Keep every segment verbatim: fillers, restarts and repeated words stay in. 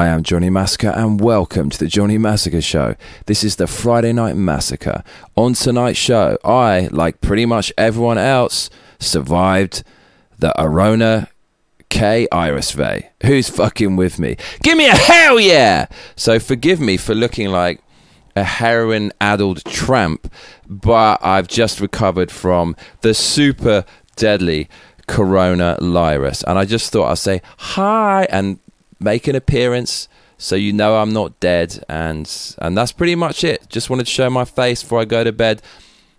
I am Johnny Massacre, and welcome to the Johnny Massacre Show. This is the Friday Night Massacre. On tonight's show, I, like pretty much everyone else, survived the Arona K. Iris Vey. Who's fucking with me? Give me a hell yeah! So forgive me for looking like a heroin-addled tramp, but I've just recovered from the super deadly coronavirus, and I just thought I'd say hi and make an appearance so you know I'm not dead, and and that's pretty much it. Just wanted to show my face before I go to bed.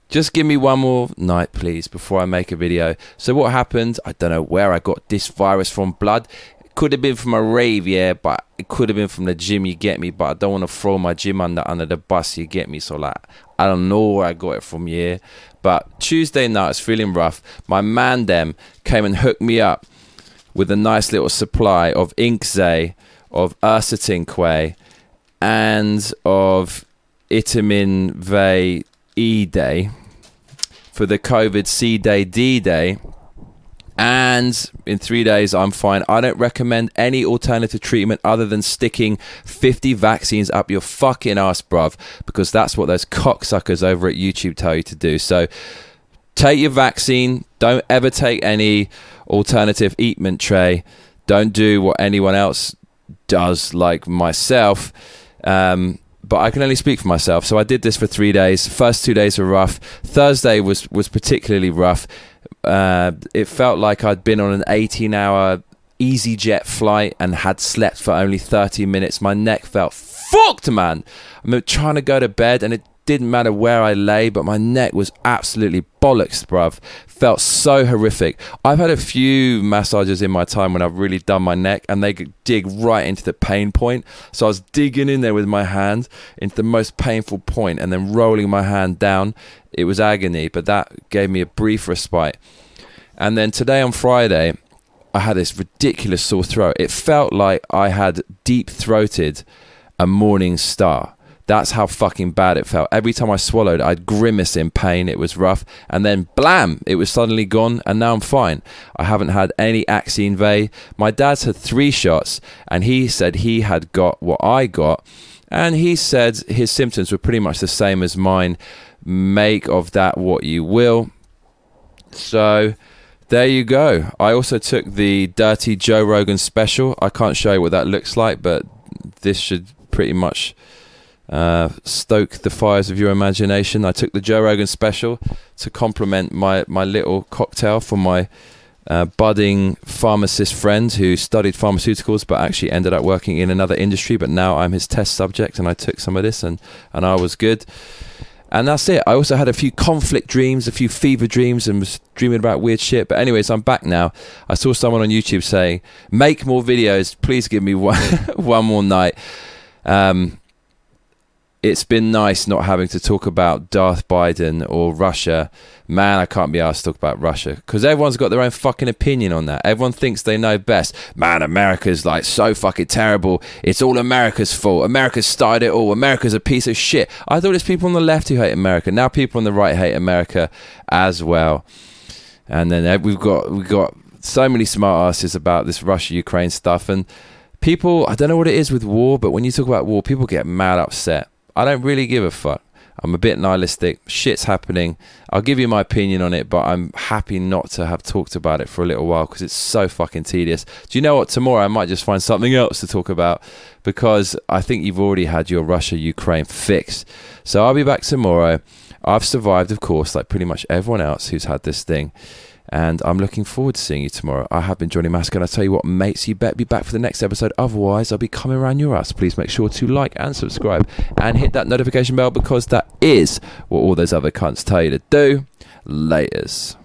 Just give me one more night, please, before I make a video. So what happened? I don't know where I got this virus from. Blood. It could have been from a rave, yeah, but it could have been from the gym, you get me, but I don't want to throw my gym under under the bus, you get me, so like I don't know where I got it from, yeah. But Tuesday night, I was feeling rough. My man them came and hooked me up with a nice little supply of Inkzay, of Ursatinque, and of Itamin Vay E-Day for the COVID C-Day D-Day. And in three days, I'm fine. I don't recommend any alternative treatment other than sticking fifty vaccines up your fucking ass, bruv, because that's what those cocksuckers over at YouTube tell you to do. So take your vaccine. Don't ever take any alternative eatment tray. Don't do what anyone else does, like myself. Um... But I can only speak for myself. So I did this for three days. First two days were rough. Thursday was, was particularly rough. Uh, it felt like I'd been on an eighteen-hour EasyJet flight and had slept for only thirty minutes. My neck felt fucked, man. I'm trying to go to bed, and it didn't matter where I lay, but my neck was absolutely bollocks, bruv. Felt so horrific. I've had a few massages in my time when I've really done my neck, and they could dig right into the pain point. So I was digging in there with my hand into the most painful point and then rolling my hand down. It was agony, but that gave me a brief respite. And then today on Friday, I had this ridiculous sore throat. It felt like I had deep-throated a Morning Star. That's how fucking bad it felt. Every time I swallowed, I'd grimace in pain. It was rough. And then, blam, it was suddenly gone, and now I'm fine. I haven't had any vaccine, Vey. My dad's had three shots, and he said he had got what I got. And he said his symptoms were pretty much the same as mine. Make of that what you will. So there you go. I also took the Dirty Joe Rogan special. I can't show you what that looks like, but this should pretty much Uh, stoke the fires of your imagination. I took the Joe Rogan special to complement my, my little cocktail from my uh, budding pharmacist friend who studied pharmaceuticals but actually ended up working in another industry, but now I'm his test subject, and I took some of this, and, and I was good. And that's it. I also had a few conflict dreams, a few fever dreams, and was dreaming about weird shit. But anyways, I'm back now. I saw someone on YouTube saying, make more videos, please give me one, one more night. Um... It's been nice not having to talk about Darth Biden or Russia. Man, I can't be asked to talk about Russia because everyone's got their own fucking opinion on that. Everyone thinks they know best. Man, America's like so fucking terrible. It's all America's fault. America started it all. America's a piece of shit. I thought it's people on the left who hate America. Now people on the right hate America as well. And then we've got we've got so many smart asses about this Russia-Ukraine stuff. And people, I don't know what it is with war, but when you talk about war, people get mad upset. I don't really give a fuck. I'm a bit nihilistic. Shit's happening. I'll give you my opinion on it, but I'm happy not to have talked about it for a little while because it's so fucking tedious. Do you know what? Tomorrow I might just find something else to talk about because I think you've already had your Russia-Ukraine fix. So I'll be back tomorrow. I've survived, of course, like pretty much everyone else who's had this thing. And I'm looking forward to seeing you tomorrow. I have been Johnny Massacre, and I tell you what, mates, you better be back for the next episode. Otherwise, I'll be coming around your ass. Please make sure to like and subscribe and hit that notification bell because that is what all those other cunts tell you to do. Laters.